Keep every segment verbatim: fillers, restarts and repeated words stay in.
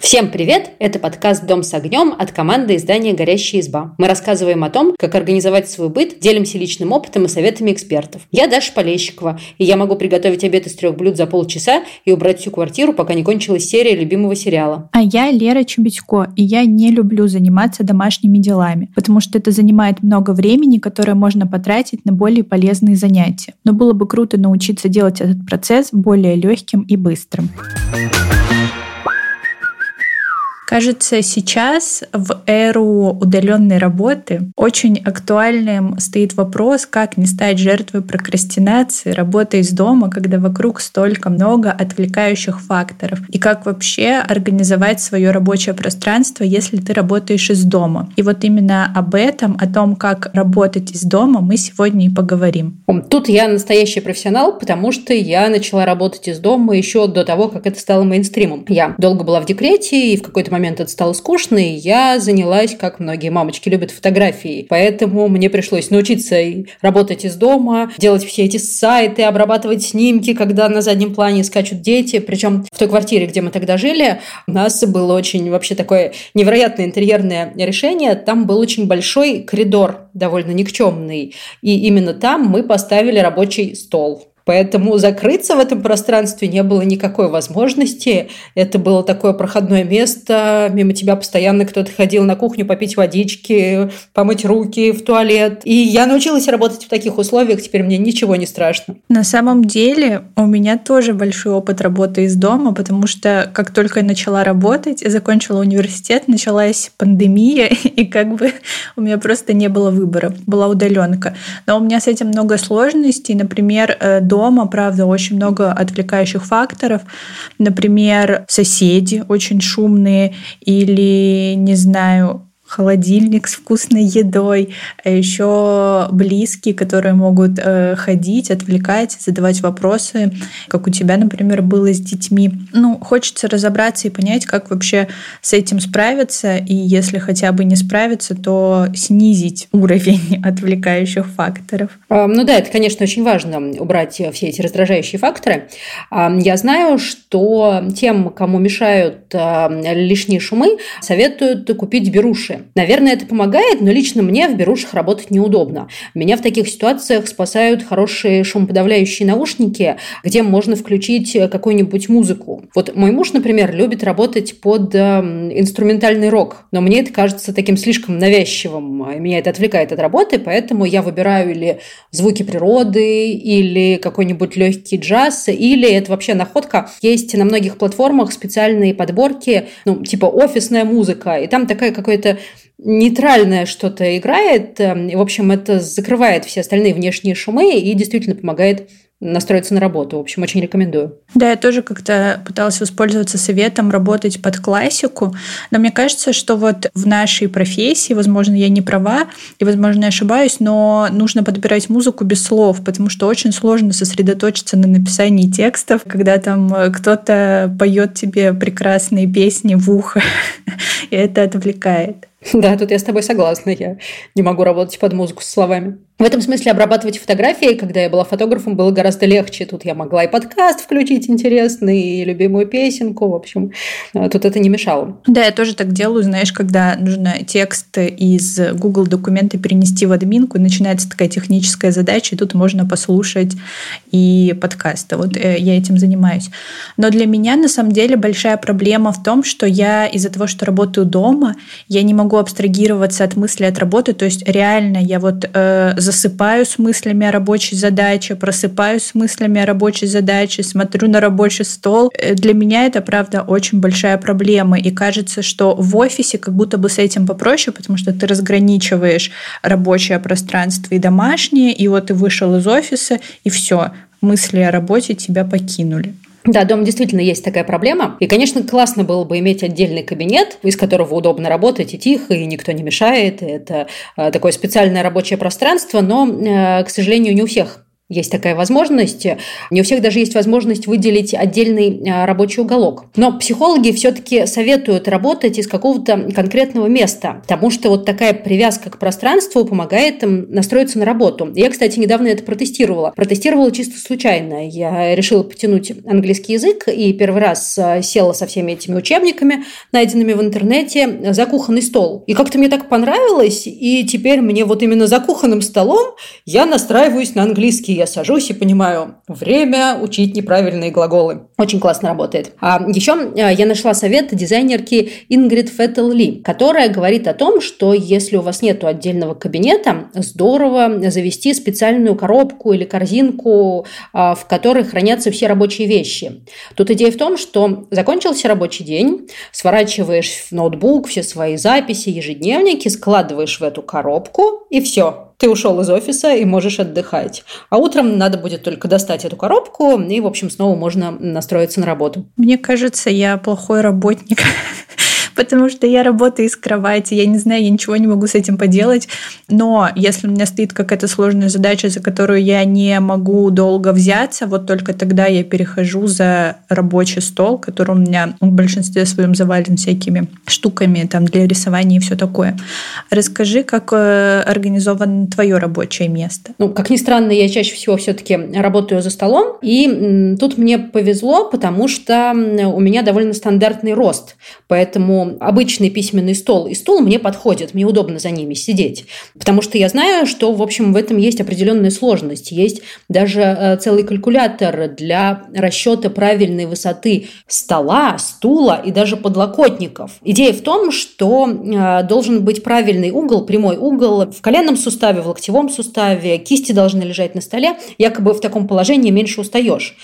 Всем привет! Это подкаст «Дом с огнём» от команды издания «Горящая изба». Мы рассказываем о том, как организовать свой быт, делимся личным опытом и советами экспертов. Я Даша Полещикова, и я могу приготовить обед из трех блюд за полчаса и убрать всю квартиру, пока не кончилась серия любимого сериала. А я Лера Чубитько, и я не люблю заниматься домашними делами, потому что это занимает много времени, которое можно потратить на более полезные занятия. Но было бы круто научиться делать этот процесс более легким и быстрым. Кажется, сейчас в эру удаленной работы очень актуальным стоит вопрос, как не стать жертвой прокрастинации, работы из дома, когда вокруг столько много отвлекающих факторов, и как вообще организовать свое рабочее пространство, если ты работаешь из дома. И вот именно об этом, о том, как работать из дома, мы сегодня и поговорим. Тут я настоящий профессионал, потому что я начала работать из дома еще до того, как это стало мейнстримом. Я долго была в декрете, и в какой-то момент момент это стало скучно, и я занялась, как многие мамочки любят, фотографией. Поэтому мне пришлось научиться работать из дома, делать все эти сайты, обрабатывать снимки, когда на заднем плане скачут дети. Причем в той квартире, где мы тогда жили, у нас было очень вообще такое невероятное интерьерное решение. Там был очень большой коридор, довольно никчемный. И именно там мы поставили рабочий стол. Поэтому закрыться в этом пространстве не было никакой возможности. Это было такое проходное место. Мимо тебя постоянно кто-то ходил на кухню попить водички, помыть руки, в туалет. И я научилась работать в таких условиях. Теперь мне ничего не страшно. На самом деле у меня тоже большой опыт работы из дома, потому что как только я начала работать и закончила университет, началась пандемия, и как бы у меня просто не было выбора. Была удаленка. Но у меня с этим много сложностей. Например, до дома, правда, очень много отвлекающих факторов. Например, соседи очень шумные или, не знаю, холодильник с вкусной едой, а еще близкие, которые могут э, ходить, отвлекать, задавать вопросы, как у тебя, например, было с детьми. Ну, хочется разобраться и понять, как вообще с этим справиться, и если хотя бы не справиться, то снизить уровень отвлекающих факторов. Ну да, это, конечно, очень важно, убрать все эти раздражающие факторы. Я знаю, что тем, кому мешают лишние шумы, советуют купить беруши. Наверное, это помогает, но лично мне в берушах работать неудобно. Меня в таких ситуациях спасают хорошие шумоподавляющие наушники, где можно включить какую-нибудь музыку. Вот мой муж, например, любит работать под инструментальный рок, но мне это кажется таким слишком навязчивым. Меня это отвлекает от работы, поэтому я выбираю или звуки природы, или какой-нибудь легкий джаз, или это вообще находка. Есть на многих платформах специальные подборки, ну, типа офисная музыка, и там такая какая-то нейтральное что-то играет. В общем, это закрывает все остальные внешние шумы и действительно помогает настроиться на работу. В общем, очень рекомендую. Да, я тоже как-то пыталась воспользоваться советом работать под классику, но мне кажется, что вот в нашей профессии, возможно, я не права и, возможно, я ошибаюсь, но нужно подбирать музыку без слов, потому что очень сложно сосредоточиться на написании текстов, когда там кто-то поет тебе прекрасные песни в ухо, и это отвлекает. Да, тут я с тобой согласна, я не могу работать под музыку со словами. В этом смысле обрабатывать фотографии, когда я была фотографом, было гораздо легче. Тут я могла и подкаст включить интересный, и любимую песенку, в общем, тут это не мешало. Да, я тоже так делаю, знаешь, когда нужно текст из Google документа перенести в админку, и начинается такая техническая задача, и тут можно послушать и подкасты. Вот я этим занимаюсь. Но для меня, на самом деле, большая проблема в том, что я из-за того, что работаю дома, я не могу могу абстрагироваться от мысли от работы, то есть реально я вот э, засыпаю с мыслями о рабочей задаче, просыпаюсь с мыслями о рабочей задаче, смотрю на рабочий стол. Э, для меня это, правда, очень большая проблема, и кажется, что в офисе как будто бы с этим попроще, потому что ты разграничиваешь рабочее пространство и домашнее, и вот ты вышел из офиса, и все, мысли о работе тебя покинули. Да, дома действительно есть такая проблема. И, конечно, классно было бы иметь отдельный кабинет, из которого удобно работать и тихо, и никто не мешает. Это такое специальное рабочее пространство, но, к сожалению, не у всех Есть такая возможность. Не у всех даже есть возможность выделить отдельный рабочий уголок. Но психологи все-таки советуют работать из какого-то конкретного места, потому что вот такая привязка к пространству помогает им настроиться на работу. Я, кстати, недавно это протестировала. Протестировала чисто случайно. Я решила потянуть английский язык и первый раз села со всеми этими учебниками, найденными в интернете, за кухонный стол. И как-то мне так понравилось, и теперь мне вот именно за кухонным столом я настраиваюсь на английский. Я сажусь и понимаю, время учить неправильные глаголы. Очень классно работает. А еще я нашла совет дизайнерки Ингрид Фетелл Ли, которая говорит о том, что если у вас нет отдельного кабинета, здорово завести специальную коробку или корзинку, в которой хранятся все рабочие вещи. Тут идея в том, что закончился рабочий день, сворачиваешь в ноутбук все свои записи, ежедневники, складываешь в эту коробку и все. Ты ушел из офиса и можешь отдыхать. А утром надо будет только достать эту коробку, и, в общем, снова можно настроиться на работу. Мне кажется, я плохой работник, потому что я работаю из кровати, я не знаю, я ничего не могу с этим поделать. Но если у меня стоит какая-то сложная задача, за которую я не могу долго взяться, вот только тогда я перехожу за рабочий стол, который у меня в большинстве своем завален всякими штуками там, для рисования и все такое. Расскажи, как организовано твое рабочее место? Ну, как ни странно, я чаще всего все-таки работаю за столом, и тут мне повезло, потому что у меня довольно стандартный рост, поэтому обычный письменный стол и стул мне подходят, мне удобно за ними сидеть, потому что я знаю, что, в общем, в этом есть определенная сложность. Есть даже целый калькулятор для расчета правильной высоты стола, стула и даже подлокотников. Идея в том, что должен быть правильный угол, прямой угол в коленном суставе, в локтевом суставе, кисти должны лежать на столе, якобы в таком положении меньше устаешь.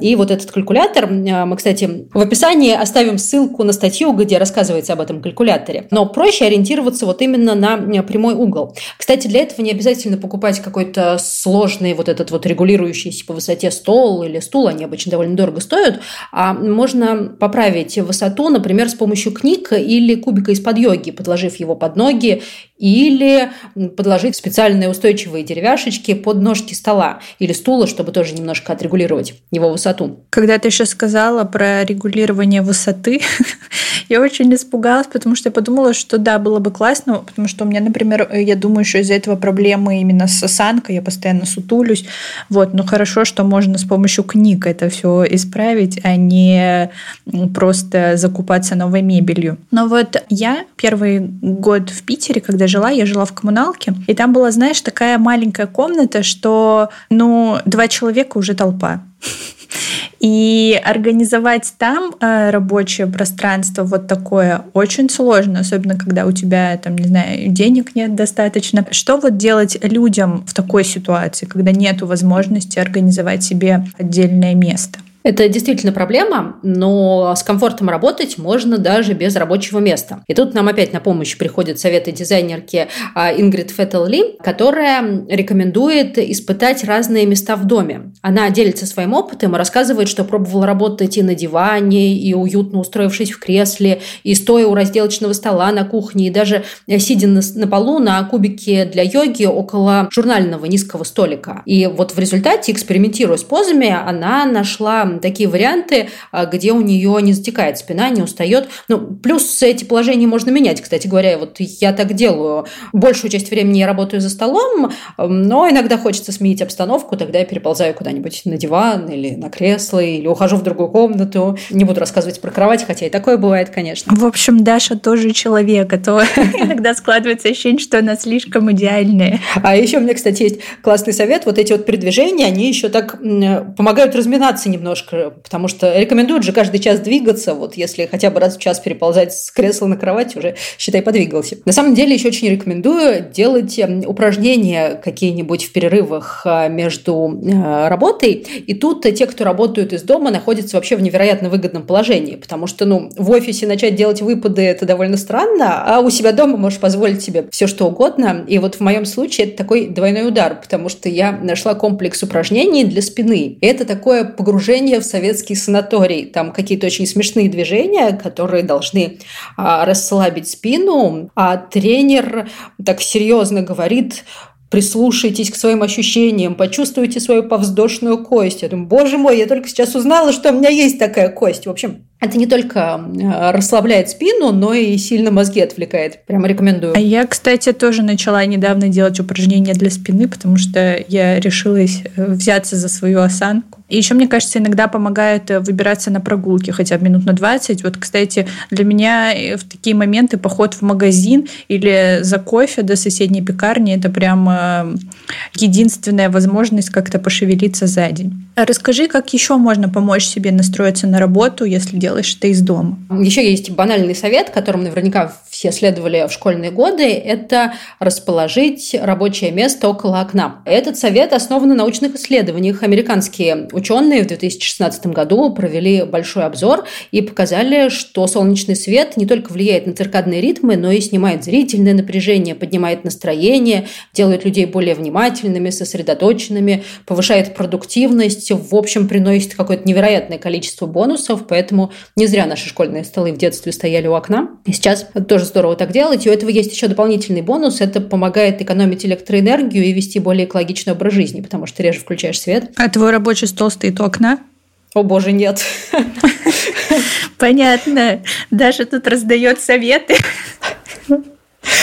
И вот этот калькулятор, мы, кстати, в описании оставим ссылку на статью, где рассказывается об этом калькуляторе. Но проще ориентироваться вот именно на прямой угол. Кстати, для этого не обязательно покупать какой-то сложный вот этот вот регулирующийся по высоте стол или стул, они обычно довольно дорого стоят, а можно поправить высоту, например, с помощью книг или кубика из-под йоги, подложив его под ноги или подложив специальные устойчивые деревяшечки под ножки стола или стула, чтобы тоже немножко отрегулировать его высоту. Когда ты еще сказала про регулирование высоты, я очень испугалась, потому что я подумала, что да, было бы классно, потому что у меня, например, я думаю, еще из-за этого проблемы именно с осанкой, я постоянно сутулюсь. Вот, но хорошо, что можно с помощью книг это все исправить, а не просто закупаться новой мебелью. Но вот я первый год в Питере, когда жила, я жила в коммуналке, и там была, знаешь, такая маленькая комната, что, ну, два человека уже толпа. И организовать там рабочее пространство вот такое очень сложно, особенно когда у тебя, там, не знаю, денег нет достаточно. Что вот делать людям в такой ситуации, когда нет возможности организовать себе отдельное место? Это действительно проблема, но с комфортом работать можно даже без рабочего места. И тут нам опять на помощь приходят советы дизайнерки Ингрид Фетелл Ли, которая рекомендует испытать разные места в доме. Она делится своим опытом и рассказывает, что пробовала работать и на диване, и уютно устроившись в кресле, и стоя у разделочного стола на кухне, и даже сидя на полу на кубике для йоги около журнального низкого столика. И вот в результате, экспериментируя с позами, она нашла такие варианты, где у нее не затекает спина, не устает. Ну, плюс эти положения можно менять, кстати говоря. Вот я так делаю. Большую часть времени я работаю за столом, но иногда хочется сменить обстановку, тогда я переползаю куда-нибудь на диван или на кресло, или ухожу в другую комнату. Не буду рассказывать про кровать, хотя и такое бывает, конечно. В общем, Даша тоже человек, а то иногда складывается ощущение, что она слишком идеальная. А еще у меня, кстати, есть классный совет. Вот эти вот передвижения, они еще так помогают разминаться немножко, потому что рекомендуют же каждый час двигаться, вот если хотя бы раз в час переползать с кресла на кровать, уже, считай, подвигался. На самом деле, еще очень рекомендую делать упражнения какие-нибудь в перерывах между работой, и тут те, кто работают из дома, находятся вообще в невероятно выгодном положении, потому что, ну, в офисе начать делать выпады – это довольно странно, а у себя дома можешь позволить себе все что угодно, и вот в моем случае это такой двойной удар, потому что я нашла комплекс упражнений для спины, и это такое погружение в советский санаторий. Там какие-то очень смешные движения, которые должны а, расслабить спину, а тренер так серьезно говорит: прислушайтесь к своим ощущениям, почувствуйте свою повздошную кость. Я думаю, боже мой, я только сейчас узнала, что у меня есть такая кость. В общем, это не только расслабляет спину, но и сильно мозги отвлекает. Прямо рекомендую. А я, кстати, тоже начала недавно делать упражнения для спины, потому что я решилась взяться за свою осанку. И еще, мне кажется, иногда помогает выбираться на прогулки, хотя бы минут на двадцать. Вот, кстати, для меня в такие моменты поход в магазин или за кофе до соседней пекарни – это прям единственная возможность как-то пошевелиться за день. Расскажи, как еще можно помочь себе настроиться на работу, если делаешь это из дома? Еще есть банальный совет, которым наверняка все следовали в школьные годы – это расположить рабочее место около окна. Этот совет основан на научных исследованиях. Американские ученые в две тысячи шестнадцатом году провели большой обзор и показали, что солнечный свет не только влияет на циркадные ритмы, но и снимает зрительное напряжение, поднимает настроение, делает людей более внимательными, сосредоточенными, повышает продуктивность, в общем, приносит какое-то невероятное количество бонусов, поэтому не зря наши школьные столы в детстве стояли у окна. И сейчас тоже здорово так делать, и у этого есть еще дополнительный бонус, это помогает экономить электроэнергию и вести более экологичный образ жизни, потому что реже включаешь свет. А твой рабочий стол стоит у окна? О боже, нет. Понятно. Даша тут раздает советы.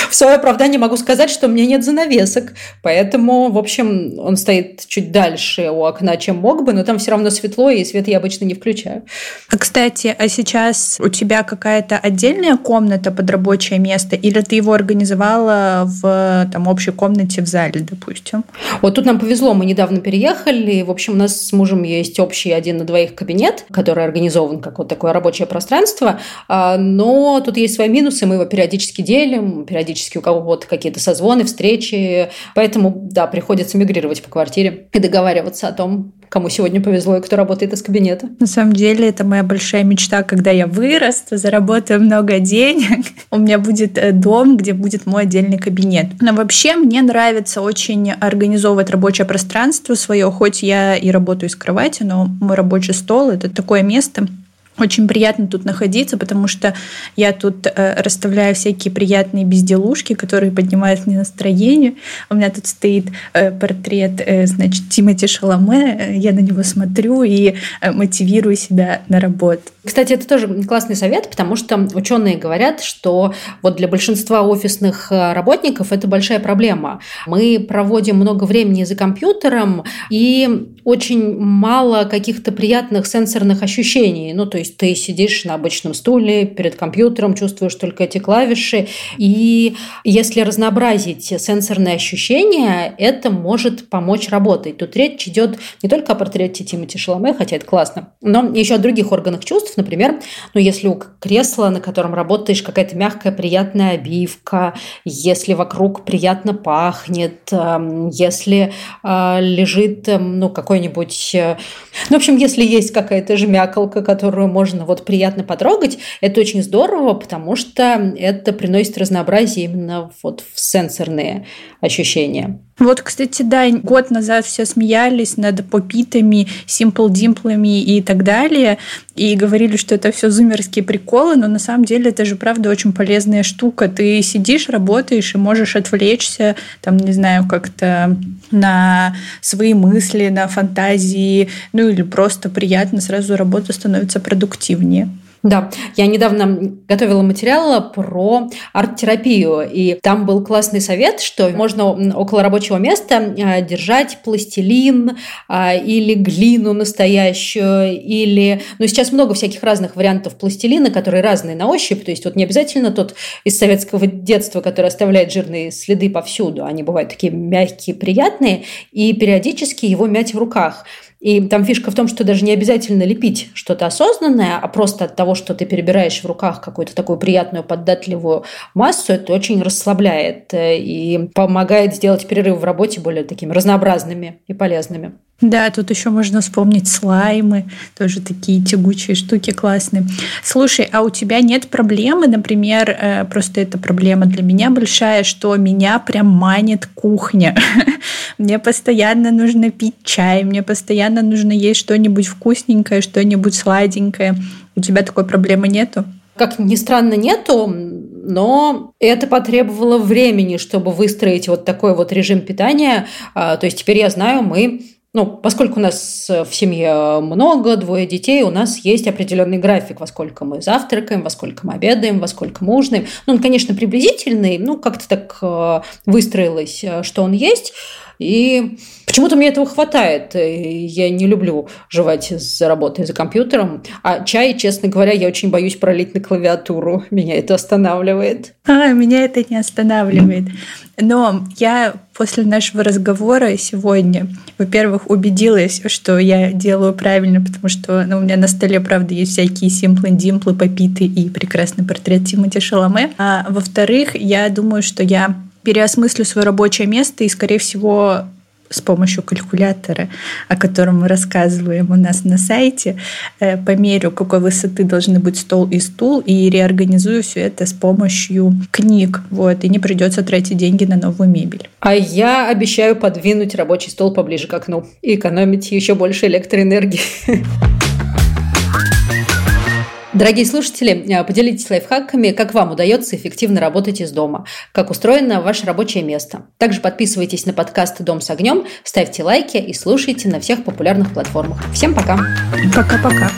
В свое оправдание могу сказать, что у меня нет занавесок, поэтому, в общем, он стоит чуть дальше у окна, чем мог бы, но там все равно светло, и свет я обычно не включаю. А, кстати, а сейчас у тебя какая-то отдельная комната под рабочее место, или ты его организовала в там, общей комнате в зале, допустим? Вот тут нам повезло, мы недавно переехали, и, в общем, у нас с мужем есть общий один на двоих кабинет, который организован как вот такое рабочее пространство, но тут есть свои минусы, мы его периодически делим, периодически у кого-то какие-то созвоны, встречи. Поэтому, да, приходится мигрировать по квартире и договариваться о том, кому сегодня повезло и кто работает из кабинета. На самом деле, это моя большая мечта, когда я вырасту, заработаю много денег. У меня будет дом, где будет мой отдельный кабинет. Но вообще мне нравится очень организовывать рабочее пространство свое. Хоть я и работаю из кровати, но мой рабочий стол – это такое место, очень приятно тут находиться, потому что я тут э, расставляю всякие приятные безделушки, которые поднимают мне настроение. У меня тут стоит э, портрет, э, значит, Тимоти Шаламе. Я на него смотрю и э, мотивирую себя на работу. Кстати, это тоже классный совет, потому что ученые говорят, что вот для большинства офисных работников это большая проблема. Мы проводим много времени за компьютером и очень мало каких-то приятных сенсорных ощущений. Ну, то То есть ты сидишь на обычном стуле перед компьютером, чувствуешь только эти клавиши. И если разнообразить сенсорные ощущения, это может помочь работать. Тут речь идет не только о портрете Тимоти Шаламе, хотя это классно, но еще о других органах чувств. Например, ну, если у кресла, на котором работаешь, какая-то мягкая, приятная обивка, если вокруг приятно пахнет, если лежит ну, какой-нибудь... Ну, в общем, если есть какая-то жмякалка, которую можно вот приятно потрогать, это очень здорово, потому что это приносит разнообразие именно вот в сенсорные ощущения. Вот, кстати, да, год назад все смеялись над попитами, симпл-димплами и так далее, и говорили, что это все зумерские приколы, но на самом деле это же, правда, очень полезная штука. Ты сидишь, работаешь и можешь отвлечься, там, не знаю, как-то на свои мысли, на фантазии, ну или просто приятно, сразу работа становится продуктивнее. Да, я недавно готовила материал про арт-терапию, и там был классный совет, что можно около рабочего места держать пластилин или глину настоящую, или... Ну, сейчас много всяких разных вариантов пластилина, которые разные на ощупь, то есть вот не обязательно тот из советского детства, который оставляет жирные следы повсюду, они бывают такие мягкие, приятные, и периодически его мять в руках. И там фишка в том, что даже не обязательно лепить что-то осознанное, а просто от того, что ты перебираешь в руках какую-то такую приятную податливую массу, это очень расслабляет и помогает сделать перерывы в работе более такими разнообразными и полезными. Да, тут еще можно вспомнить слаймы, тоже такие тягучие штуки классные. Слушай, а у тебя нет проблемы, например, просто эта проблема для меня большая, что меня прям манит кухня. Мне постоянно нужно пить чай, мне постоянно нужно есть что-нибудь вкусненькое, что-нибудь сладенькое. У тебя такой проблемы нету? Как ни странно, нету. но это потребовало времени, чтобы выстроить вот такой вот режим питания. То есть теперь я знаю, мы... Ну, поскольку у нас в семье много, двое детей, у нас есть определенный график, во сколько мы завтракаем, во сколько мы обедаем, во сколько мы ужинаем. Ну, он, конечно, приблизительный, ну, как-то так выстроилось, что он есть. И почему-то мне этого хватает. Я не люблю жевать за работой, за компьютером. А чай, честно говоря, я очень боюсь пролить на клавиатуру. Меня это останавливает. А, меня это не останавливает. Но я после нашего разговора сегодня, во-первых, убедилась, что я делаю правильно, потому что ну, у меня на столе, правда, есть всякие симплы-димплы, попиты и прекрасный портрет Тимоти Шаламе. А во-вторых, я думаю, что я переосмыслю свое рабочее место и, скорее всего, с помощью калькулятора, о котором мы рассказываем у нас на сайте, померю, какой высоты должны быть стол и стул, и реорганизую все это с помощью книг. Вот, и не придется тратить деньги на новую мебель. А я обещаю подвинуть рабочий стол поближе к окну и экономить еще больше электроэнергии. Дорогие слушатели, поделитесь лайфхаками, как вам удается эффективно работать из дома, как устроено ваше рабочее место. Также подписывайтесь на подкаст «Дом с огнём», ставьте лайки и слушайте на всех популярных платформах. Всем пока! Пока-пока!